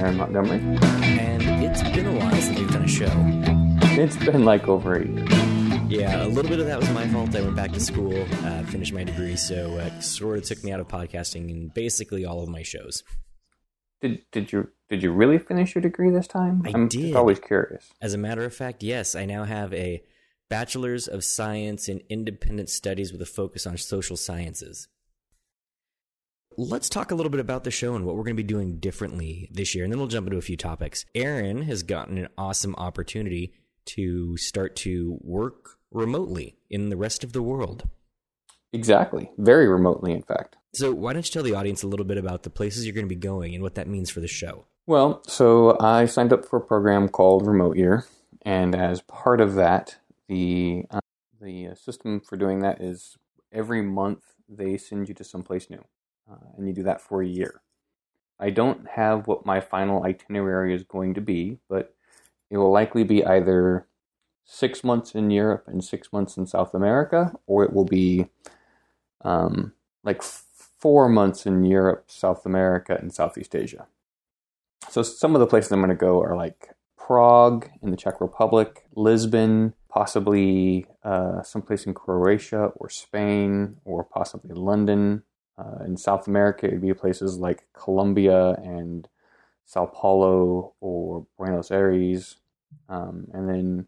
Aaron Montgomery. And it's been a while since we've done a show. It's been like over a year. Yeah, a little bit of that was my fault. I went back to school, finished my degree, so it sort of took me out of podcasting and basically all of my shows. Did you really finish your degree this time? I did. I'm always curious. As a matter of fact, yes. I now have a Bachelor's of Science in Independent Studies with a focus on social sciences. Let's talk a little bit about the show and what we're going to be doing differently this year, and then we'll jump into a few topics. Aaron has gotten an awesome opportunity to start to work remotely in the rest of the world. Exactly. Very remotely, in fact. So why don't you tell the audience a little bit about the places you're going to be going and what that means for the show? Well, so I signed up for a program called Remote Year, and as part of that, the system for doing that is every month they send you to someplace new, and you do that for a year. I don't have what my final itinerary is going to be, but it will likely be either 6 months in Europe and 6 months in South America, or it will be 4 months in Europe, South America, and Southeast Asia. So some of the places I'm going to go are like Prague in the Czech Republic, Lisbon, possibly someplace in Croatia or Spain, or possibly London. In South America, it would be places like Colombia and Sao Paulo or Buenos Aires. And then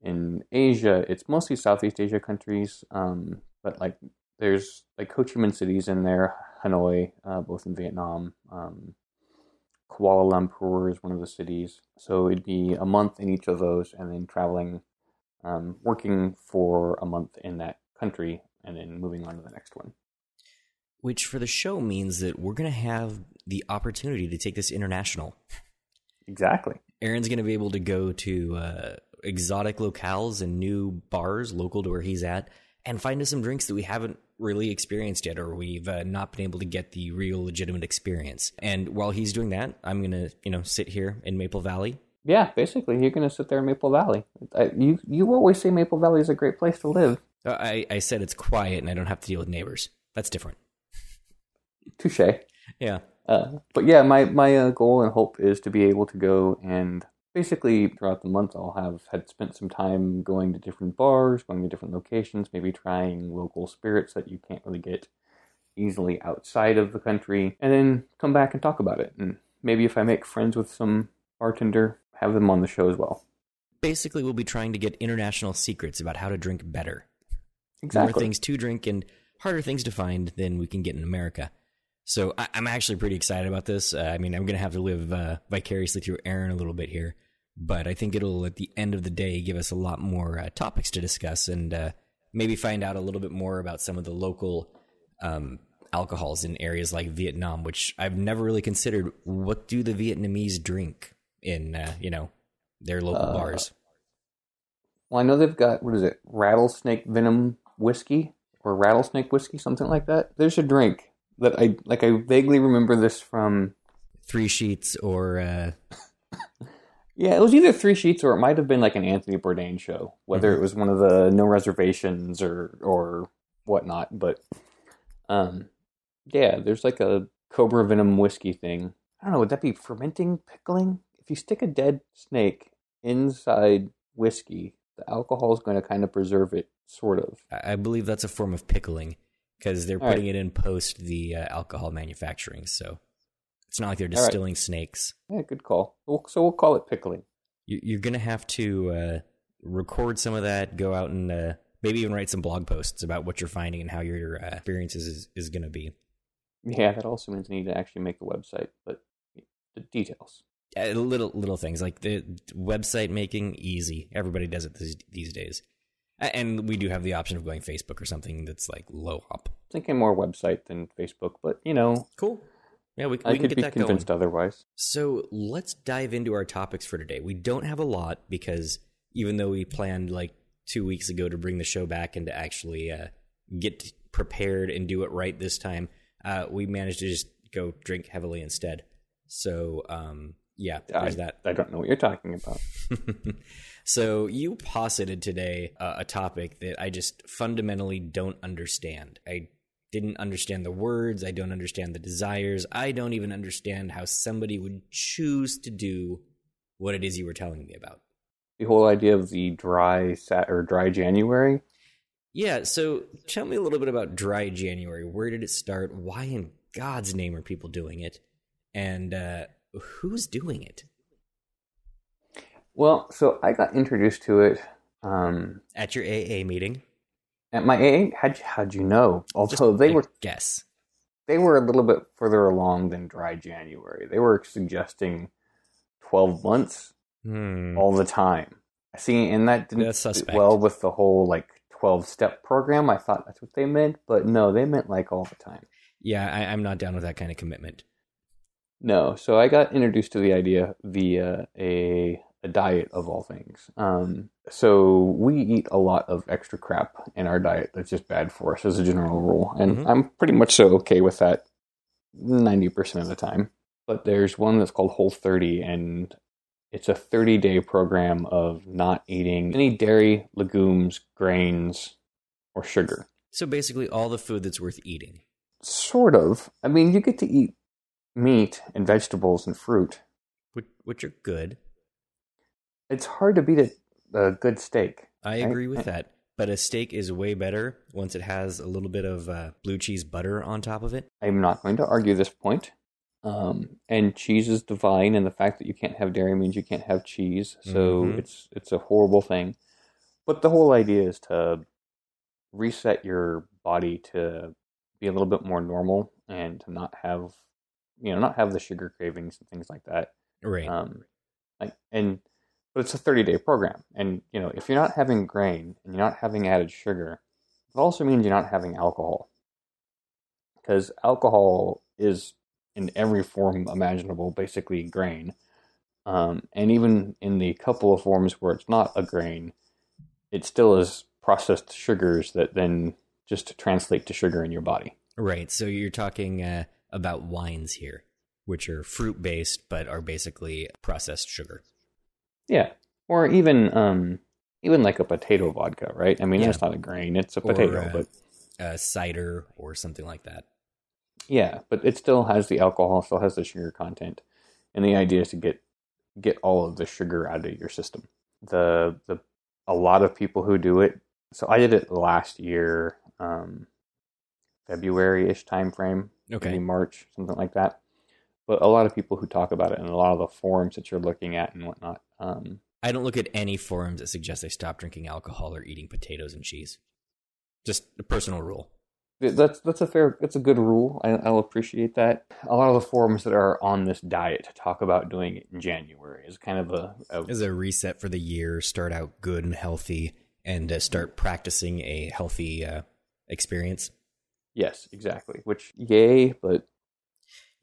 in Asia, it's mostly Southeast Asia countries, but like there's like Ho Chi Minh cities in there, Hanoi, both in Vietnam. Kuala Lumpur is one of the cities. So it'd be a month in each of those, and then traveling, working for a month in that country, and then moving on to the next one. Which for the show means that we're going to have the opportunity to take this international. Exactly. Aaron's going to be able to go to exotic locales and new bars local to where he's at and find us some drinks that we haven't really experienced yet, or we've not been able to get the real legitimate experience. And while he's doing that, I'm going to, sit here in Maple Valley. Yeah, basically, you're going to sit there in Maple Valley. You always say Maple Valley is a great place to live. I said it's quiet and I don't have to deal with neighbors. That's different. Touché. Yeah. But yeah, my goal and hope is to be able to go, and basically throughout the month I'll have spent some time going to different bars, going to different locations, maybe trying local spirits that you can't really get easily outside of the country, and then come back and talk about it. And maybe if I make friends with some bartender, have them on the show as well. Basically, we'll be trying to get international secrets about how to drink better. Exactly. More things to drink and harder things to find than we can get in America. So I'm actually pretty excited about this. I'm going to have to live vicariously through Aaron a little bit here, but I think it'll, at the end of the day, give us a lot more topics to discuss, and maybe find out a little bit more about some of the local alcohols in areas like Vietnam, which I've never really considered. What do the Vietnamese drink in, their local bars? Well, I know they've got, rattlesnake venom whiskey or rattlesnake whiskey, something like that. There's a drink that I vaguely remember this from Three Sheets or yeah, it was either Three Sheets or it might have been like an Anthony Bourdain show, whether it was one of the No Reservations or whatnot. But yeah, there's like a cobra venom whiskey thing. I don't know, would that be fermenting, pickling? If you stick a dead snake inside whiskey, the alcohol is going to kind of preserve it, sort of. I believe that's a form of pickling, because they're putting it in post the alcohol manufacturing, so it's not like they're distilling snakes. Yeah, good call. So we'll call it pickling. You're going to have to record some of that, go out and maybe even write some blog posts about what you're finding and how your experiences is going to be. Yeah, that also means I need to actually make a website, but the details. Little things, like the website making, easy. Everybody does it these days. And we do have the option of going Facebook or something that's like low up. I'm thinking more website than Facebook, but cool. Yeah, we can get that going. I could be convinced otherwise. So let's dive into our topics for today. We don't have a lot, because even though we planned like 2 weeks ago to bring the show back and to actually get prepared and do it right this time, we managed to just go drink heavily instead. So yeah, there's that. I don't know what you're talking about. So you posited today a topic that I just fundamentally don't understand. I didn't understand the words. I don't understand the desires. I don't even understand how somebody would choose to do what it is you were telling me about. The whole idea of the dry January? Yeah, so tell me a little bit about dry January. Where did it start? Why in God's name are people doing it? And who's doing it? Well, so I got introduced to it. At your AA meeting? At my AA? How'd you know? Although they were a little bit further along than dry January. They were suggesting 12 months all the time. See, and that didn't fit well with the whole 12-step program. I thought that's what they meant, but no, they meant all the time. Yeah, I'm not down with that kind of commitment. No, so I got introduced to the idea via a diet of all things. So we eat a lot of extra crap in our diet that's just bad for us as a general rule. And I'm pretty much okay with that 90% of the time. But there's one that's called Whole30, and it's a 30-day program of not eating any dairy, legumes, grains, or sugar. So basically all the food that's worth eating. Sort of. I mean, you get to eat meat and vegetables and fruit. Which are good. It's hard to beat a good steak. I agree with that. But a steak is way better once it has a little bit of blue cheese butter on top of it. I'm not going to argue this point. And cheese is divine, and the fact that you can't have dairy means you can't have cheese. So it's a horrible thing. But the whole idea is to reset your body to be a little bit more normal and to not have, not have the sugar cravings and things like that. Right. But it's a 30-day program. And, if you're not having grain and you're not having added sugar, it also means you're not having alcohol. Because alcohol is, in every form imaginable, basically grain. And even in the couple of forms where it's not a grain, it still is processed sugars that then just translate to sugar in your body. Right. So you're talking about wines here, which are fruit-based but are basically processed sugar. Yeah, or even a potato vodka, right? I mean, that's not a grain; it's a potato, but cider or something like that. Yeah, but it still has the alcohol, still has the sugar content, and the idea is to get all of the sugar out of your system. The a lot of people who do it. So I did it last year, February-ish time frame, maybe March, something like that. But a lot of people who talk about it and a lot of the forums that you're looking at and whatnot. I don't look at any forums that suggest they stop drinking alcohol or eating potatoes and cheese. Just a personal rule. That's a good rule. I'll appreciate that. A lot of the forums that are on this diet talk about doing it in January as kind of a reset for the year. Start out good and healthy and start practicing a healthy experience. Yes, exactly. Which, yay, but...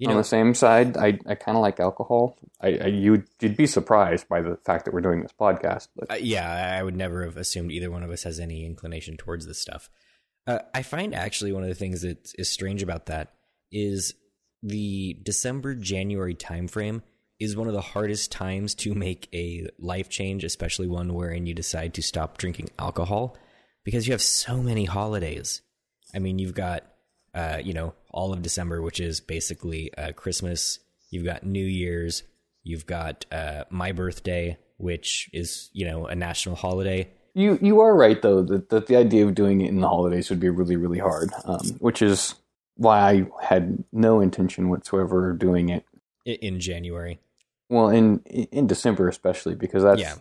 On the same side, I kind of like alcohol. You'd be surprised by the fact that we're doing this podcast. But. I would never have assumed either one of us has any inclination towards this stuff. I find actually one of the things that is strange about that is the December-January timeframe is one of the hardest times to make a life change, especially one wherein you decide to stop drinking alcohol, because you have so many holidays. I mean, you've got... all of December, which is basically Christmas. You've got New Year's. You've got my birthday, which is, a national holiday. You are right, though, that the idea of doing it in the holidays would be really, really hard, which is why I had no intention whatsoever of doing it. In January. Well, in December especially, because that's,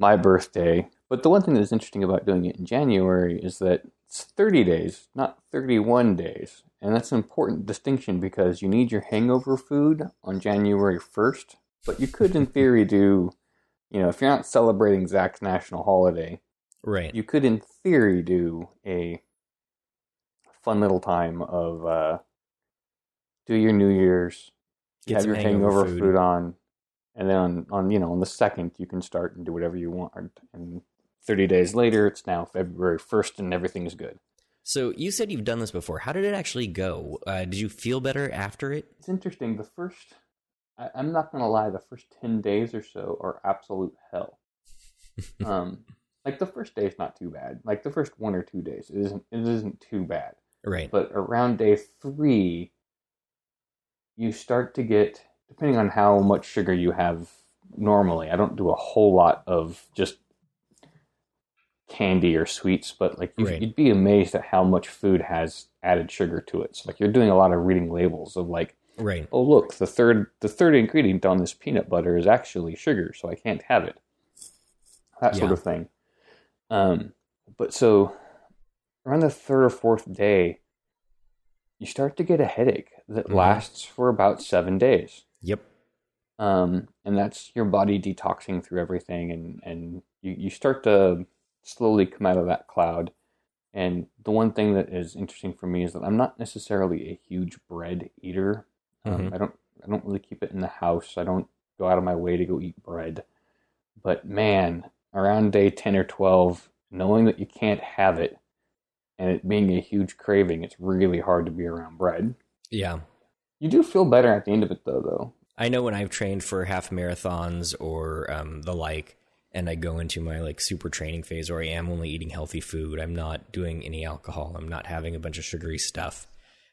my birthday. But the one thing that's interesting about doing it in January is that it's 30 days, not 31 days. And that's an important distinction because you need your hangover food on January 1st. But you could, in theory, do, if you're not celebrating Zach's national holiday, right? You could, in theory, do a fun little time of do your New Year's, have your hangover food on, and then on the 2nd, you can start and do whatever you want. And 30 days later, it's now February 1st and everything's good. So you said you've done this before. How did it actually go? Did you feel better after it? It's interesting. The first, I'm not going to lie, the first 10 days or so are absolute hell. The first day is not too bad. The first 1 or 2 days, it isn't too bad. Right. But around day 3, you start to get, depending on how much sugar you have normally, I don't do a whole lot of just candy or sweets, but like you'd be amazed at how much food has added sugar to it. So like you're doing a lot of reading labels of like, right, oh look, the third ingredient on this peanut butter is actually sugar, so I can't have it. That sort of thing. But so around the 3rd or 4th day, you start to get a headache that lasts for about 7 days. Yep. And that's your body detoxing through everything, and you start to slowly come out of that cloud. And the one thing that is interesting for me is that I'm not necessarily a huge bread eater. I don't really keep it in the house. I don't go out of my way to go eat bread. But man, around day 10 or 12, knowing that you can't have it and it being a huge craving, it's really hard to be around bread. Yeah. You do feel better at the end of it though. I know when I've trained for half marathons or the like, and I go into my like super training phase where I am only eating healthy food. I'm not doing any alcohol. I'm not having a bunch of sugary stuff.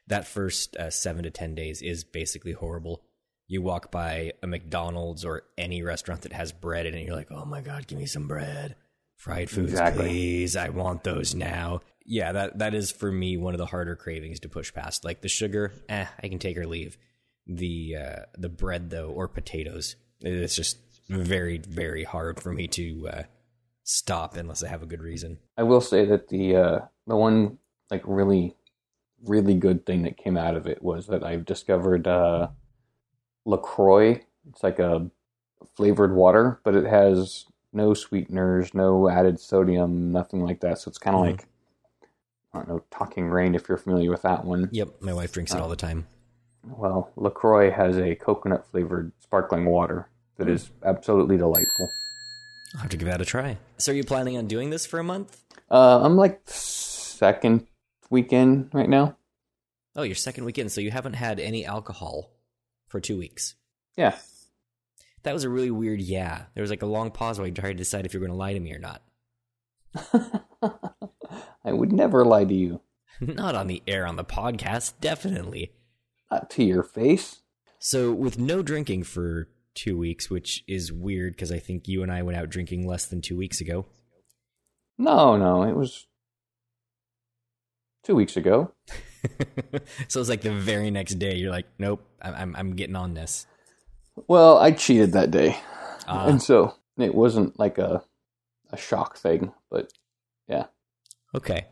That first 7 to 10 days is basically horrible. You walk by a McDonald's or any restaurant that has bread in it, and you're like, oh my God, give me some bread. Fried foods, please. I want those now. Yeah, that is for me one of the harder cravings to push past. Like the sugar, I can take or leave. The bread though, or potatoes, it's just very, very hard for me to stop unless I have a good reason. I will say that the one like really, really good thing that came out of it was that I've discovered LaCroix. It's like a flavored water, but it has no sweeteners, no added sodium, nothing like that. So it's kind of like, I don't know, Talking Rain, if you're familiar with that one. Yep, my wife drinks it all the time. Well, LaCroix has a coconut flavored sparkling water that is absolutely delightful. I'll have to give that a try. So are you planning on doing this for a month? I'm like 2nd weekend right now. Oh, your 2nd weekend. So you haven't had any alcohol for 2 weeks. Yeah. That was a really weird yeah. There was like a long pause while you tried to decide if you were going to lie to me or not. I would never lie to you. Not on the air, on the podcast, definitely. Not to your face. So with no drinking for 2 weeks, which is weird because I think you and I went out drinking less than 2 weeks ago. No, it was 2 weeks ago. So it's like the very next day. You're like, nope, I'm getting on this. Well, I cheated that day, and so it wasn't like a shock thing, but yeah. Okay,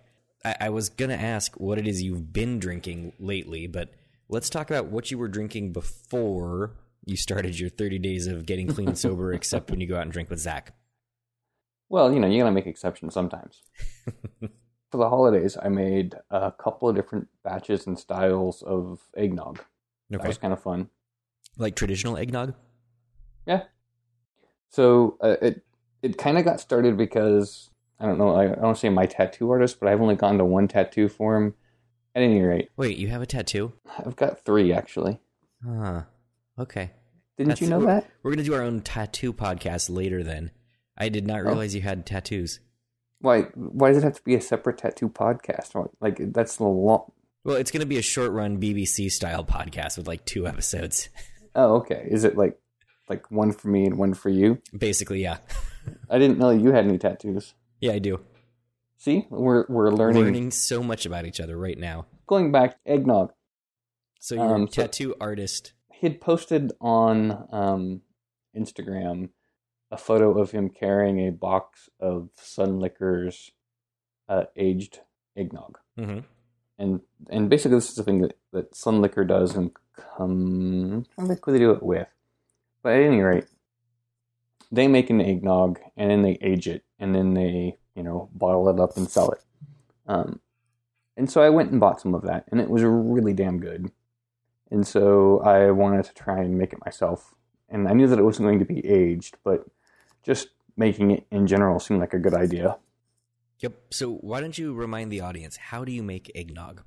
I was gonna ask what it is you've been drinking lately, but let's talk about what you were drinking before you started your 30 days of getting clean and sober, except when you go out and drink with Zach. Well, you know, you gotta make exceptions sometimes. For the holidays, I made a couple of different batches and styles of eggnog. Okay. That was kind of fun. Like traditional eggnog? Yeah. So it kind of got started because, I don't know, I don't want to say my tattoo artist, but I've only gone to one tattoo for him at any rate. Wait, you have a tattoo? I've got 3, actually. Huh. Okay. Didn't you know that? We're going to do our own tattoo podcast later then. I did not realize you had tattoos. Why does it have to be a separate tattoo podcast? Like, that's the long... Well, it's going to be a short-run BBC-style podcast with, like, 2 episodes. Oh, okay. Is it like one for me and one for you? Basically, yeah. I didn't know you had any tattoos. Yeah, I do. See? We're learning so much about each other right now. Going back to eggnog. So you're a tattoo artist. He had posted on Instagram a photo of him carrying a box of Sun Liquor's aged eggnog. Mm-hmm. And basically this is the thing that Sun Liquor does and I don't think they do it with. But at any rate, they make an eggnog and then they age it and then they, you know, bottle it up and sell it. And so I went and bought some of that and it was really damn good. And so I wanted to try and make it myself. And I knew that it wasn't going to be aged, but just making it in general seemed like a good idea. Yep. So why don't you remind the audience, how do you make eggnog?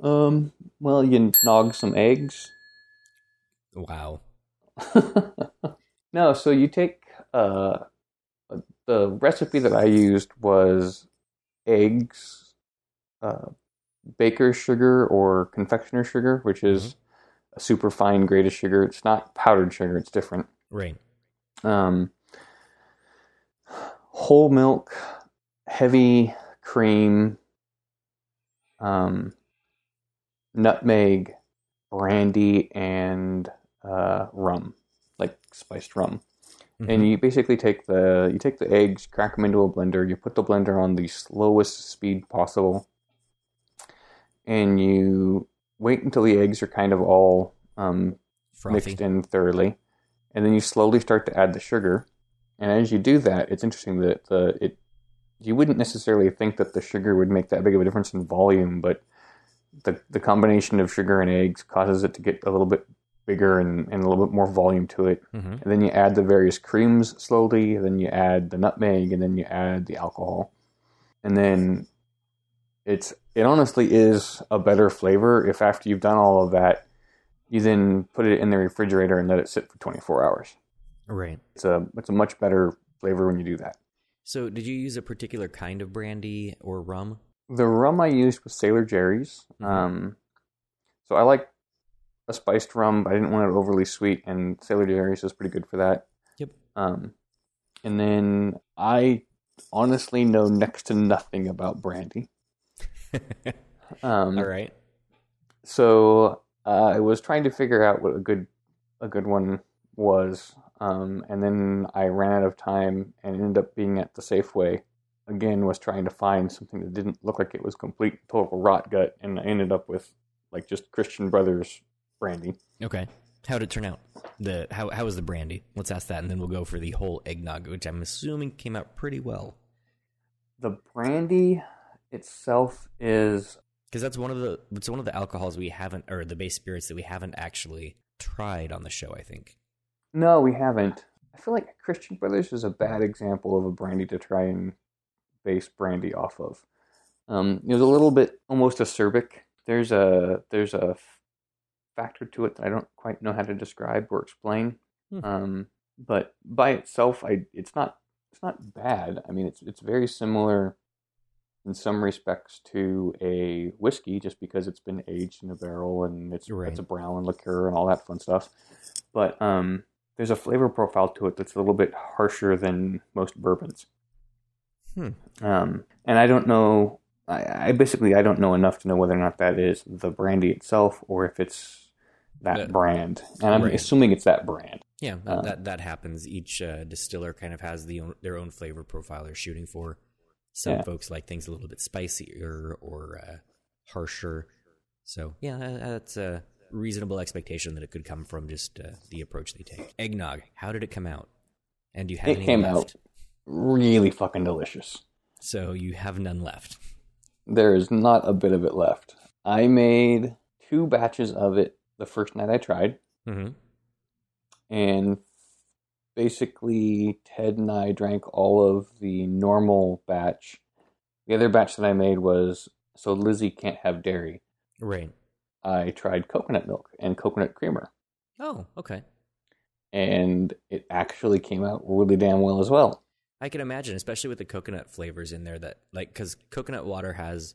Well, you nog some eggs. Wow. No, so you take, the recipe that I used was eggs, baker's sugar or confectioner's sugar, which is a super fine grade of sugar. It's not powdered sugar. It's different. Right. Whole milk, heavy cream, nutmeg, brandy, and rum, like spiced rum. Mm-hmm. And you basically take the eggs, crack them into a blender. You put the blender on the slowest speed possible, and you wait until the eggs are kind of all mixed in thoroughly, and then you slowly start to add the sugar. And as you do that, it's interesting that you wouldn't necessarily think that the sugar would make that big of a difference in volume, but the combination of sugar and eggs causes it to get a little bit bigger and a little bit more volume to it. Mm-hmm. And then you add the various creams slowly, and then you add the nutmeg, and then you add the alcohol. And then it honestly is a better flavor if after you've done all of that, you then put it in the refrigerator and let it sit for 24 hours. Right. It's a much better flavor when you do that. So did you use a particular kind of brandy or rum? The rum I used was Sailor Jerry's. So I like a spiced rum, but I didn't want it overly sweet, and Sailor Jerry's is pretty good for that. Yep. And then I honestly know next to nothing about brandy. All right. So I was trying to figure out what a good one was, and then I ran out of time and ended up being at the Safeway. Again, was trying to find something that didn't look like it was complete total rot gut, and I ended up with like just Christian Brothers brandy. Okay, how did it turn out? How was the brandy? Let's ask that, and then we'll go for the whole eggnog, which I'm assuming came out pretty well. The brandy itself is because that's one of the alcohols we haven't, or the base spirits that we haven't actually tried on the show, I think. No, we haven't. I feel like Christian Brothers is a bad example of a brandy to try and base brandy off of. It was a little bit almost acerbic. There's a factor to it that I don't quite know how to describe or explain. But by itself, it's not bad. I mean, it's very similar in some respects to a whiskey, just because it's been aged in a barrel and it's a brown liqueur and all that fun stuff. But there's a flavor profile to it that's a little bit harsher than most bourbons. And I don't know, I don't know enough to know whether or not that is the brandy itself or if it's that brand. And I'm assuming it's that brand. Yeah, that happens. Each distiller kind of has their own flavor profile they're shooting for. Some folks like things a little bit spicier or harsher. So, yeah, that's a reasonable expectation that it could come from just the approach they take. Eggnog, how did it come out? And do you have any left? Really fucking delicious. So you have none left. There is not a bit of it left. I made 2 batches of it the first night I tried. Mm-hmm. And basically Ted and I drank all of the normal batch. The other batch that I made was, so Lizzie can't have dairy. Right. I tried coconut milk and coconut creamer. Oh, okay. And it actually came out really damn well as well. I can imagine, especially with the coconut flavors in there, that like because coconut water has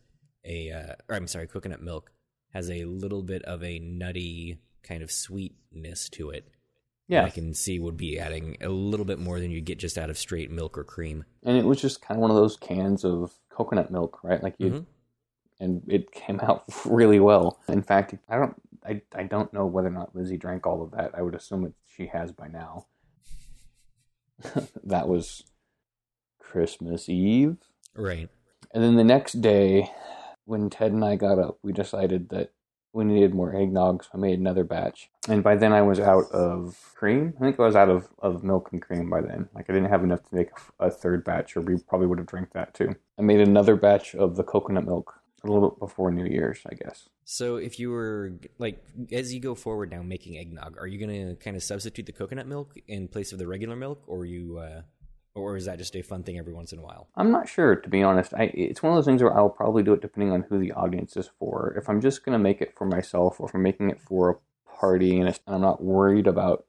coconut milk has a little bit of a nutty kind of sweetness to it. Yeah, I can see would be adding a little bit more than you get just out of straight milk or cream. And it was just kind of one of those cans of coconut milk, right? Like you, mm-hmm. and it came out really well. In fact, I don't know whether or not Lizzie drank all of that. I would assume that she has by now. That was Christmas Eve. Right. And then the next day, when Ted and I got up, we decided that we needed more eggnog, so I made another batch. And by then I was out of cream. I think I was out of milk and cream by then. Like I didn't have enough to make a third batch, or we probably would have drank that too. I made another batch of the coconut milk a little bit before New Year's, I guess. So if you were, like, as you go forward now making eggnog, are you going to kind of substitute the coconut milk in place of the regular milk, or you... Or is that just a fun thing every once in a while? I'm not sure, to be honest. It's one of those things where I'll probably do it depending on who the audience is for. If I'm just going to make it for myself or if I'm making it for a party and I'm not worried about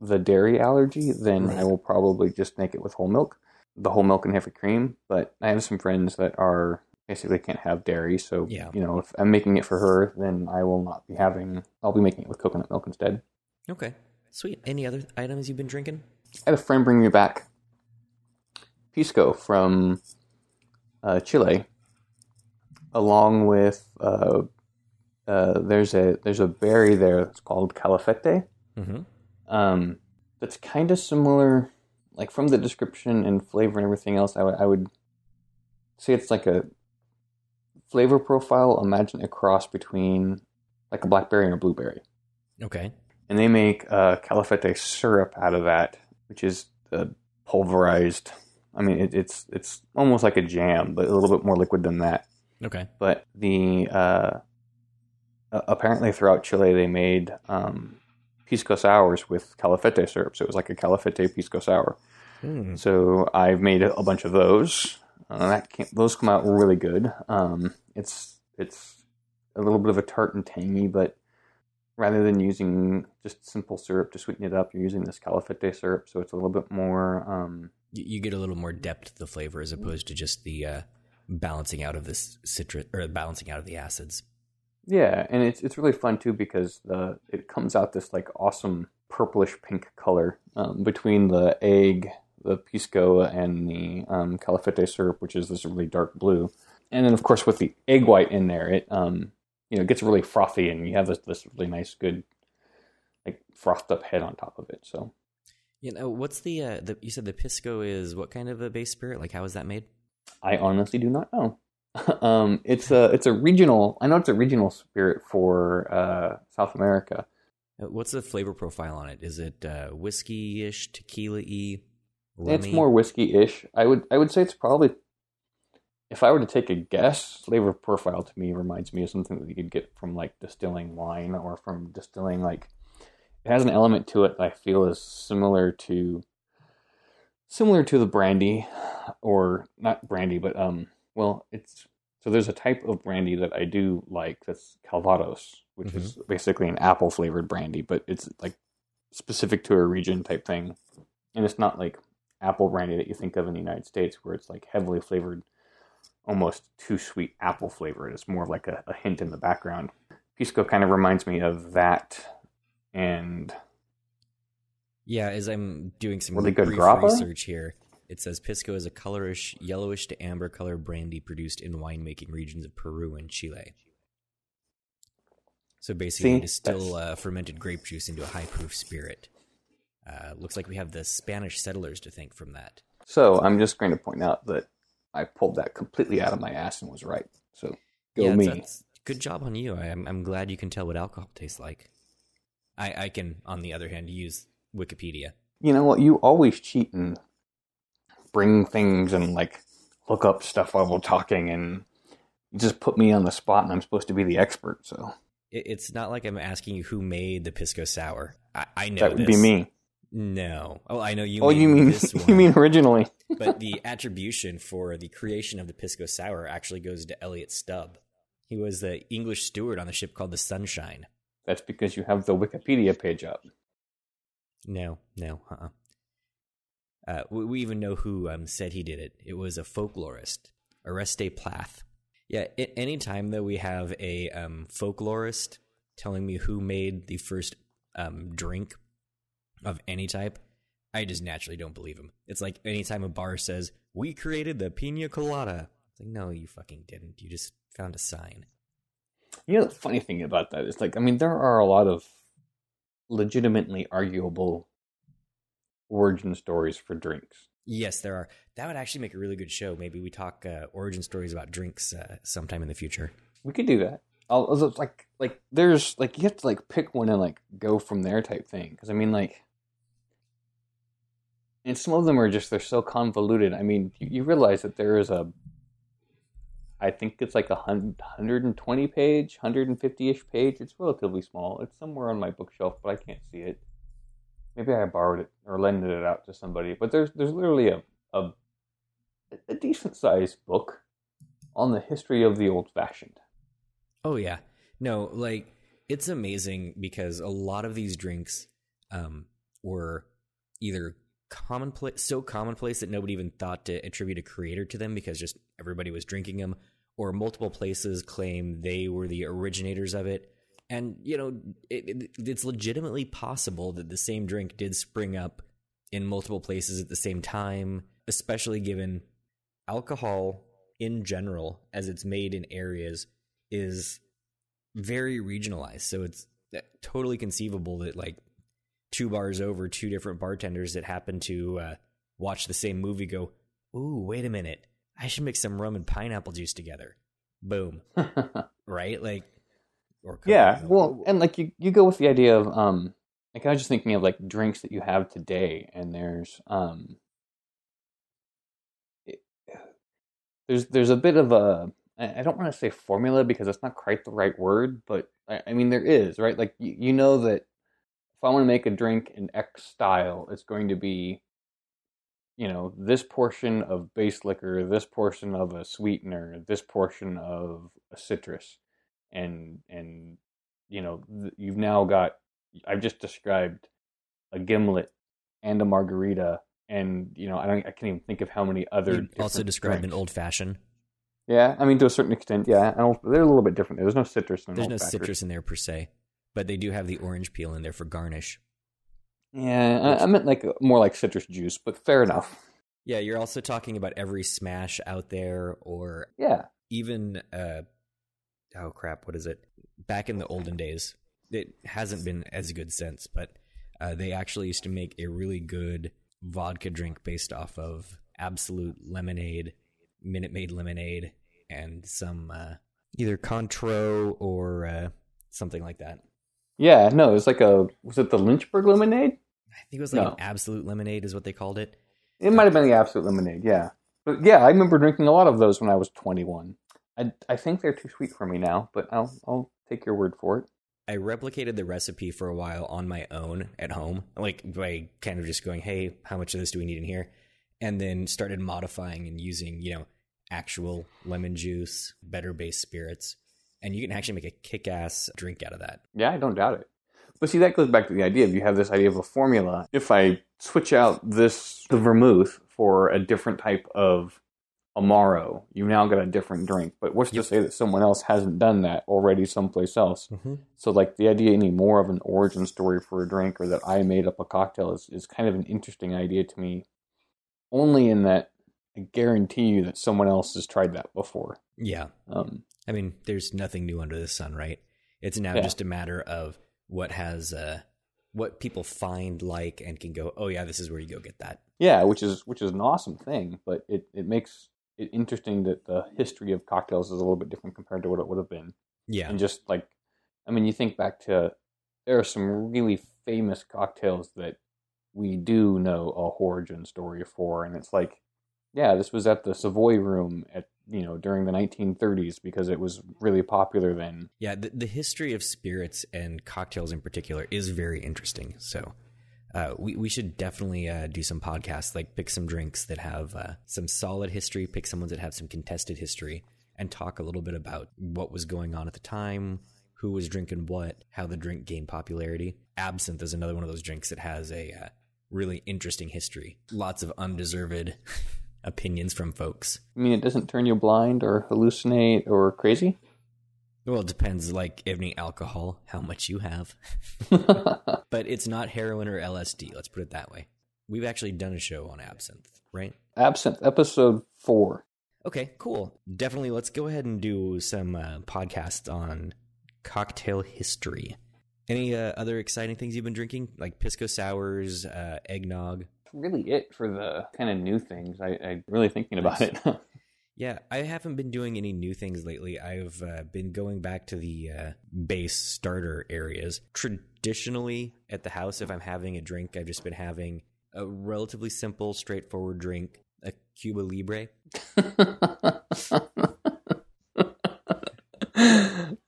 the dairy allergy, then I will probably just make it with whole milk. The whole milk and heavy cream. But I have some friends that are basically can't have dairy, so you know, if I'm making it for her, then I will not be having. I'll be making it with coconut milk instead. Okay, sweet. Any other items you've been drinking? I had a friend bring me back Pisco from Chile, along with there's a berry there that's called calafete. Mm-hmm. That's kind of similar, like from the description and flavor and everything else. I would say it's like a flavor profile. Imagine a cross between like a blackberry and a blueberry. Okay. And they make calafete syrup out of that, which is pulverized. I mean, it's almost like a jam, but a little bit more liquid than that. Okay. But the apparently throughout Chile they made pisco sours with calafete syrup, so it was like a calafete pisco sour. Mm. So I've made a bunch of those. Those come out really good. It's a little bit of a tart and tangy, but rather than using just simple syrup to sweeten it up, you're using this calafete syrup, so it's a little bit more. You get a little more depth to the flavor as opposed to just the balancing out of this citrus or balancing out of the acids. Yeah, and it's really fun too because it comes out this like awesome purplish pink color between the egg, the pisco, and the calafete syrup, which is this really dark blue. And then of course with the egg white in there, it it gets really frothy, and you have this really nice, good like frothed up head on top of it. So. You know, what's the you said the Pisco is what kind of a base spirit? Like, how is that made? I honestly do not know. It's a regional. I know it's a regional spirit for South America. What's the flavor profile on it? Is it whiskey-ish, tequila-y, rummy? It's more whiskey-ish. I would say it's probably. If I were to take a guess, flavor profile to me reminds me of something that you could get from like distilling wine or from distilling like. It has an element to it that I feel is similar to the brandy, or not brandy, but there's a type of brandy that I do like that's Calvados, which mm-hmm. is basically an apple flavored brandy, but it's like specific to a region type thing, and it's not like apple brandy that you think of in the United States where it's like heavily flavored, almost too sweet apple flavored. It's more like a hint in the background. Pisco kind of reminds me of that. And yeah, as I'm doing some really brief research here, it says Pisco is a colorish, yellowish to amber color brandy produced in winemaking regions of Peru and Chile. So basically, distill fermented grape juice into a high-proof spirit. Looks like we have the Spanish settlers to thank from that. So I'm just going to point out that I pulled that completely out of my ass and was right. So go me! Good job on you. I'm glad you can tell what alcohol tastes like. I can, on the other hand, use Wikipedia. You know what? You always cheat and bring things and, like, look up stuff while we're talking, and you just put me on the spot, and I'm supposed to be the expert, so. It's not like I'm asking you who made the Pisco Sour. I know that would be me. No. Oh, I know you mean this one. You mean originally. But the attribution for the creation of the Pisco Sour actually goes to Elliot Stubb. He was the English steward on the ship called the Sunshine. That's because you have the Wikipedia page up. No. We even know who said he did it. It was a folklorist, Oreste Plath. Yeah, any time that we have a folklorist telling me who made the first drink of any type, I just naturally don't believe him. It's like any time a bar says, "We created the pina colada." It's like, no, you fucking didn't. You just found a sign. You know, the funny thing about that is, like, I mean, there are a lot of legitimately arguable origin stories for drinks. Yes, there are. That would actually make a really good show. Maybe we talk origin stories about drinks sometime in the future. We could do that. Like, there's, like, you have to, like, pick one and, like, go from there type thing. Because, I mean, like, and some of them are just, they're so convoluted. I mean, you realize that there is I think it's like 120 page, 150-ish page. It's relatively small. It's somewhere on my bookshelf, but I can't see it. Maybe I borrowed it or lended it out to somebody. But there's literally a decent-sized book on the history of the old-fashioned. Oh, yeah. No, like, it's amazing because a lot of these drinks were either commonplace, so commonplace that nobody even thought to attribute a creator to them because just everybody was drinking them, or multiple places claim they were the originators of it. And, you know, it's legitimately possible that the same drink did spring up in multiple places at the same time, especially given alcohol in general, as it's made in areas, is very regionalized. So it's totally conceivable that, like, two bars over, two different bartenders that happen to watch the same movie go, "Ooh, wait a minute, I should mix some rum and pineapple juice together." Boom. Right? Like, or yeah. Well, and like you go with the idea of, like, I was just thinking of like drinks that you have today, and there's a bit of a, I don't want to say formula because that's not quite the right word, but I mean, there is, right? Like, you know that if I want to make a drink in X style, it's going to be, you know, this portion of base liquor, this portion of a sweetener, this portion of a citrus. And you know, you've now got, I've just described a gimlet and a margarita, and, you know, I can't even think of how many other. You also described drinks. An old fashioned. Yeah, I mean, to a certain extent, yeah. They're a little bit different. There's no citrus in there. There's no citrus in there per se, but they do have the orange peel in there for garnish. Yeah, I meant like more like citrus juice, but fair enough. Yeah, you're also talking about every Smash out there, or yeah, even oh crap, what is it? Back in the olden days, it hasn't been as good since, but they actually used to make a really good vodka drink based off of Absolute Lemonade, Minute Maid Lemonade, and some either Cointreau or something like that. Yeah, no, it was like was it the Lynchburg Lemonade? I think it was like an Absolute Lemonade is what they called it. It might have been the Absolute Lemonade, yeah. But yeah, I remember drinking a lot of those when I was 21. I think they're too sweet for me now, but I'll take your word for it. I replicated the recipe for a while on my own at home, like by kind of just going, hey, how much of this do we need in here? And then started modifying and using, you know, actual lemon juice, better base spirits. And you can actually make a kick-ass drink out of that. Yeah, I don't doubt it. But see, that goes back to the idea of you have this idea of a formula. If I switch out the vermouth for a different type of Amaro, you've now got a different drink. But what's to say that someone else hasn't done that already someplace else? Mm-hmm. So like the idea any more of an origin story for a drink, or that I made up a cocktail, is kind of an interesting idea to me. Only in that I guarantee you that someone else has tried that before. Yeah. I mean, there's nothing new under the sun, right? It's now just a matter of what has what people find, like, and can go, oh yeah, this is where you go get that. Yeah, which is an awesome thing, but it makes it interesting that the history of cocktails is a little bit different compared to what it would have been. Yeah. And just like, I mean, you think back to, there are some really famous cocktails that we do know a origin story for, and it's like, yeah, this was at the Savoy room at, you know, during the 1930s because it was really popular then. Yeah, the history of spirits and cocktails in particular is very interesting. So we should definitely do some podcasts, like pick some drinks that have some solid history, pick some ones that have some contested history, and talk a little bit about what was going on at the time, who was drinking what, how the drink gained popularity. Absinthe is another one of those drinks that has a really interesting history. Lots of undeserved opinions from folks. I mean, it doesn't turn you blind or hallucinate or crazy? Well, it depends, like any alcohol, how much you have. But it's not heroin or LSD, let's put it that way. We've actually done a show on absinthe, right? Absinthe, episode 4. Okay, cool. Definitely, let's go ahead and do some podcasts on cocktail history. Any other exciting things you've been drinking? Like Pisco Sours, eggnog? Really it for the kind of new things. I'm really thinking about it. Yeah, I haven't been doing any new things lately. I've been going back to the base starter areas. Traditionally at the house, if I'm having a drink, I've just been having a relatively simple, straightforward drink, a Cuba Libre. I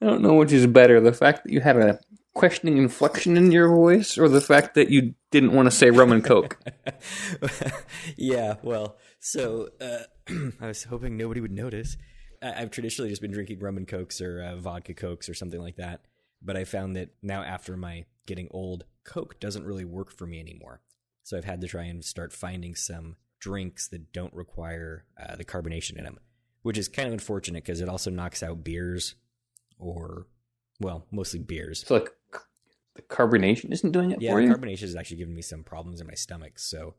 don't know which is better, the fact that you had a questioning inflection in your voice, or the fact that you didn't want to say rum and coke. Yeah, well, so I was hoping nobody would notice. I've traditionally just been drinking rum and cokes, or vodka cokes or something like that. But I found that now, after my getting old, coke doesn't really work for me anymore. So I've had to try and start finding some drinks that don't require the carbonation in them. which is kind of unfortunate because it also knocks out beers or, well, mostly beers. So, like, the carbonation isn't doing it for you? Yeah, the carbonation is actually giving me some problems in my stomach, so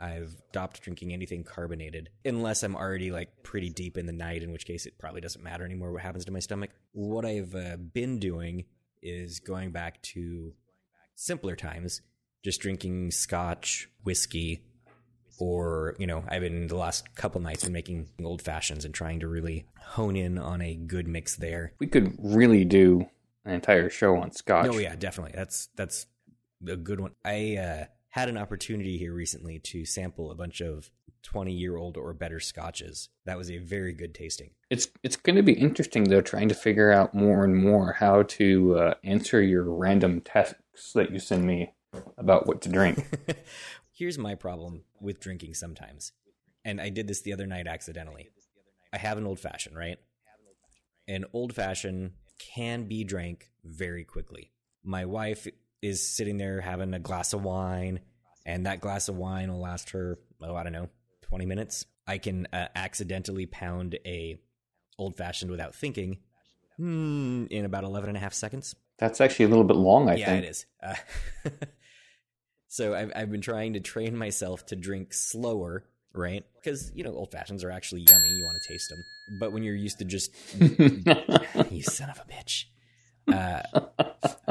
I've stopped drinking anything carbonated unless I'm already like pretty deep in the night, in which case it probably doesn't matter anymore what happens to my stomach. What I've been doing is going back to simpler times, just drinking scotch, whiskey, or, you know, I've been the last couple nights been making old fashions and trying to really hone in on a good mix there. We could really do an entire show on scotch. Oh yeah, definitely. That's a good one. I had an opportunity here recently to sample a bunch of 20-year-old or better scotches. That was a very good tasting. It's going to be interesting, though, trying to figure out more and more how to answer your random texts that you send me about what to drink. Here's my problem with drinking sometimes, and I did this the other night accidentally. I have an old-fashioned, right? An old-fashioned can be drank very quickly. My wife is sitting there having a glass of wine, and that glass of wine will last her, oh, I don't know, 20 minutes. I can accidentally pound a old-fashioned without thinking in about 11 and a half seconds. That's actually a little bit long, I think. Yeah, it is. So I've been trying to train myself to drink slower, right? Because, you know, old-fashions are actually yummy. You want to taste them. But when you're used to just... you son of a bitch.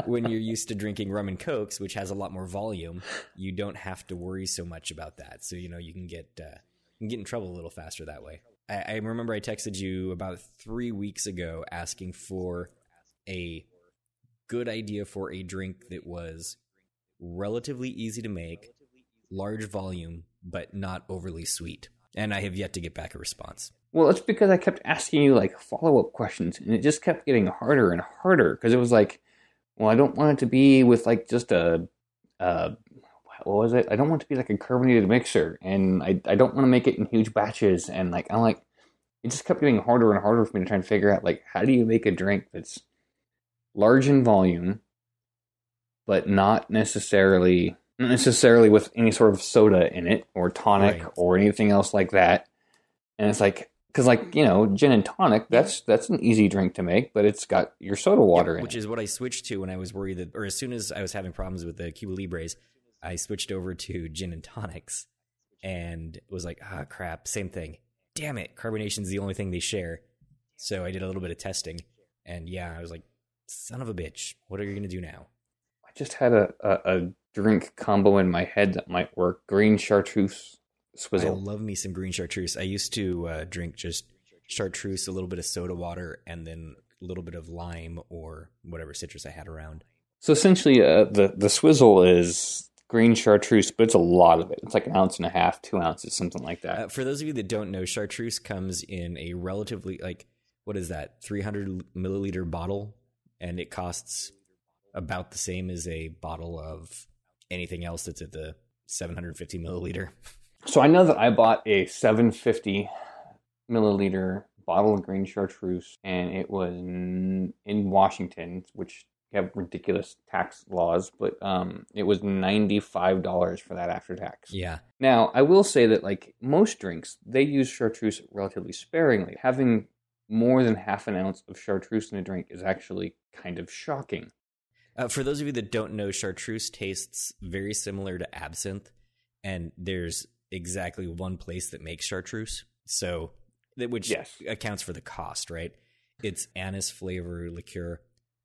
When you're used to drinking rum and cokes, which has a lot more volume, you don't have to worry so much about that. So, you know, you can get in trouble a little faster that way. I remember I texted you about 3 weeks ago asking for a good idea for a drink that was relatively easy to make, large volume, but not overly sweet. And I have yet to get back a response. Well, it's because I kept asking you, like, follow-up questions, and it just kept getting harder and harder, because it was like, well, I don't want it to be with, like, just what was it? I don't want it to be, like, a carbonated mixer, and I don't want to make it in huge batches, and, like, I'm like, it just kept getting harder and harder for me to try and figure out, like, how do you make a drink that's large in volume, but not necessarily with any sort of soda in it, or tonic, right, or anything else like that, and it's like, because, like, you know, gin and tonic, that's an easy drink to make, but it's got your soda water in it. Which is what I switched to when I was worried that, or as soon as I was having problems with the Cuba Libres, I switched over to gin and tonics and was like, ah, crap, same thing. Damn it, carbonation's the only thing they share. So I did a little bit of testing, and yeah, I was like, son of a bitch, what are you going to do now? I just had a drink combo in my head that might work, green chartreuse. Swizzle. I love me some green chartreuse. I used to drink just chartreuse, a little bit of soda water, and then a little bit of lime or whatever citrus I had around. So essentially, the swizzle is green chartreuse, but it's a lot of it. It's like an ounce and a half, 2 ounces, something like that. For those of you that don't know, chartreuse comes in a relatively, like, what is that, 300-milliliter bottle, and it costs about the same as a bottle of anything else that's at the 750-milliliter. So I know that I bought a 750 milliliter bottle of green chartreuse, and it was in Washington, which have ridiculous tax laws, but it was $95 for that after tax. Yeah. Now, I will say that, like, most drinks, they use chartreuse relatively sparingly. Having more than half an ounce of chartreuse in a drink is actually kind of shocking. For those of you that don't know, chartreuse tastes very similar to absinthe, and there's exactly one place that makes chartreuse, so that, which yes, accounts for the cost, right? It's anise flavor liqueur,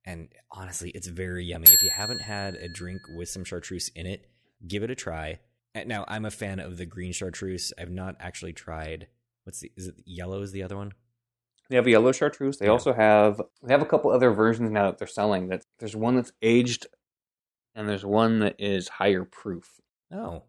and honestly, it's very yummy. If you haven't had a drink with some chartreuse in it, give it a try. Now, I'm a fan of the green chartreuse. I've not actually tried. Is it yellow is the other one? They have a yellow chartreuse. They also have. They have a couple other versions now that they're selling. That there's one that's aged, and there's one that is higher proof. Oh.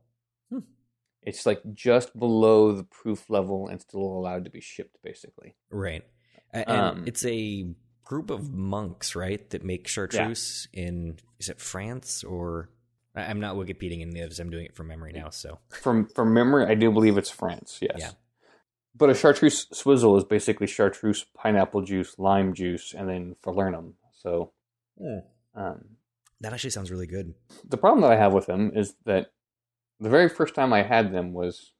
It's like just below the proof level and still allowed to be shipped, basically. Right. And it's a group of monks, right, that make chartreuse in, is it France or? I'm not Wikipediaing in this. I'm doing it from memory now, so. From memory, I do believe it's France, yes. Yeah. But a chartreuse swizzle is basically chartreuse, pineapple juice, lime juice, and then falernum. So. Yeah. That actually sounds really good. The problem that I have with them is that the very first time I had them was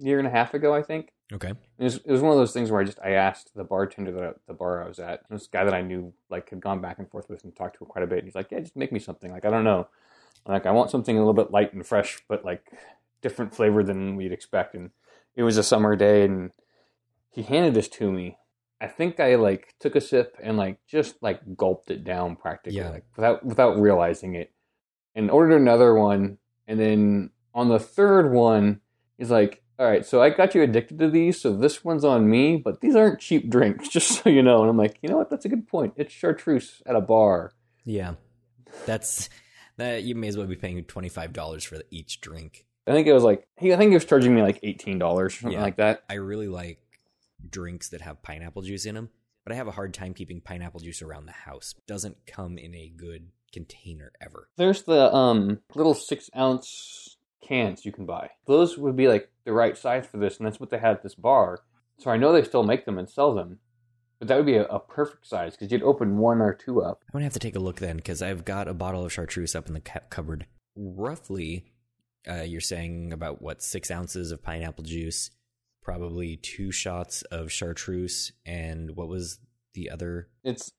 year and a half ago, I think. Okay. It was one of those things where I asked the bartender at the bar I was at, this guy that I knew, like, had gone back and forth with and talked to quite a bit. And he's like, yeah, just make me something. Like, I don't know. Like, I want something a little bit light and fresh, but, like, different flavor than we'd expect. And it was a summer day, and he handed this to me. I think I, like, took a sip and, like, just, like, gulped it down practically, like, without realizing it. And ordered another one. And then on the third one, he's like, all right, so I got you addicted to these, so this one's on me, but these aren't cheap drinks, just so you know. And I'm like, you know what? That's a good point. It's chartreuse at a bar. Yeah. That's... you may as well be paying $25 for each drink. I think it was like, I think he was charging me like $18 or something like that. I really like drinks that have pineapple juice in them, but I have a hard time keeping pineapple juice around the house. It doesn't come in a good container ever. There's the little 6-ounce cans you can buy. Those would be like the right size for this, and that's what they had at this bar. So I know they still make them and sell them. But that would be a perfect size, because you'd open one or two up. I'm going to have to take a look then, because I've got a bottle of chartreuse up in the cupboard. Roughly, you're saying about, 6 ounces of pineapple juice, probably 2 shots of chartreuse, and what was the other? It's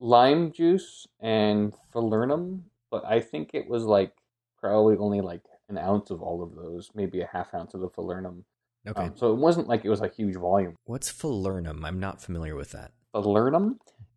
lime juice and falernum, but I think it was probably only an ounce of all of those, maybe a half ounce of the falernum. Okay. So it wasn't it was a huge volume. What's falernum? I'm not familiar with that. Falernum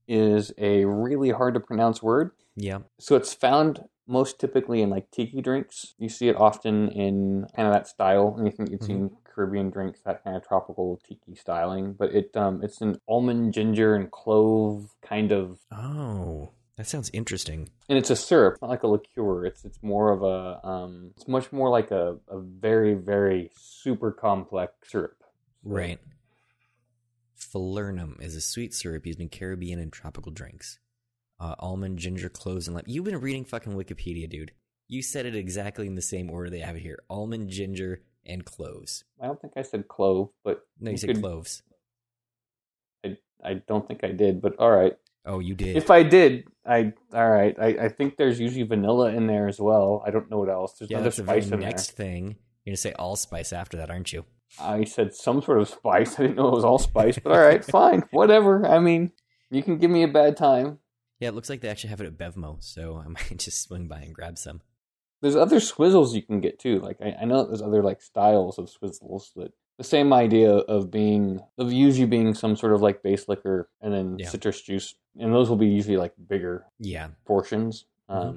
is a really hard to pronounce word. Yeah. So it's found most typically in tiki drinks. You see it often in kind of that style. Anything you've seen Caribbean drinks, that kind of tropical tiki styling. But it's an almond, ginger, and clove kind of. Oh, that sounds interesting. And it's a syrup, not like a liqueur. It's more of a it's much more like a very, very super complex syrup. Right. Falernum is a sweet syrup used in Caribbean and tropical drinks. Almond, ginger, cloves, and lime. You've been reading fucking Wikipedia, dude. You said it exactly in the same order they have it here. Almond, ginger, and cloves. I don't think I said clove, but... No, you said cloves. I don't think I did, but all right. Oh, you did. If I did, all right. I think there's usually vanilla in there as well. I don't know what else. There's another spice in there. Next thing, you're going to say allspice after that, aren't you? I said some sort of spice. I didn't know it was allspice, but all right, fine, whatever. I mean, you can give me a bad time. Yeah, it looks like they actually have it at BevMo, so I might just swing by and grab some. There's other swizzles you can get too. I know there's other styles of swizzles that. The same idea of usually being some sort of base liquor and then citrus juice, and those will be usually bigger portions. So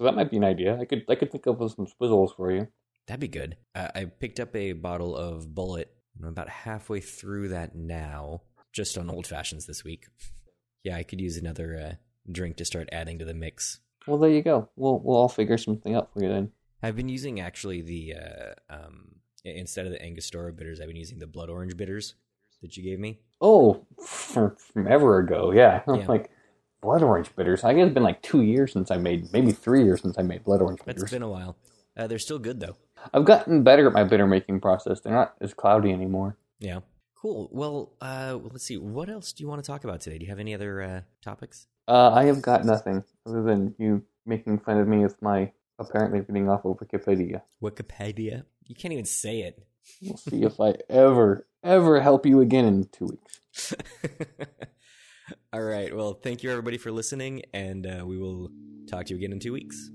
that might be an idea. I could think of some swizzles for you. That'd be good. I picked up a bottle of Bullet. I'm about halfway through that now, just on old fashions this week. Yeah, I could use another drink to start adding to the mix. Well, there you go. We'll all figure something out for you then. I've been using actually the. Instead of the Angostura bitters, I've been using the blood orange bitters that you gave me. Oh, from ever ago, yeah. Blood orange bitters. I guess it's been 2 years since I made, maybe 3 years since I made blood orange bitters. It's been a while. They're still good, though. I've gotten better at my bitter making process. They're not as cloudy anymore. Yeah. Cool. Well, let's see. What else do you want to talk about today? Do you have any other topics? I have got nothing other than you making fun of me with my apparently reading off of Wikipedia. Wikipedia? You can't even say it. We'll see if I ever help you again in 2 weeks. All right. Well, thank you, everybody, for listening, and we will talk to you again in 2 weeks.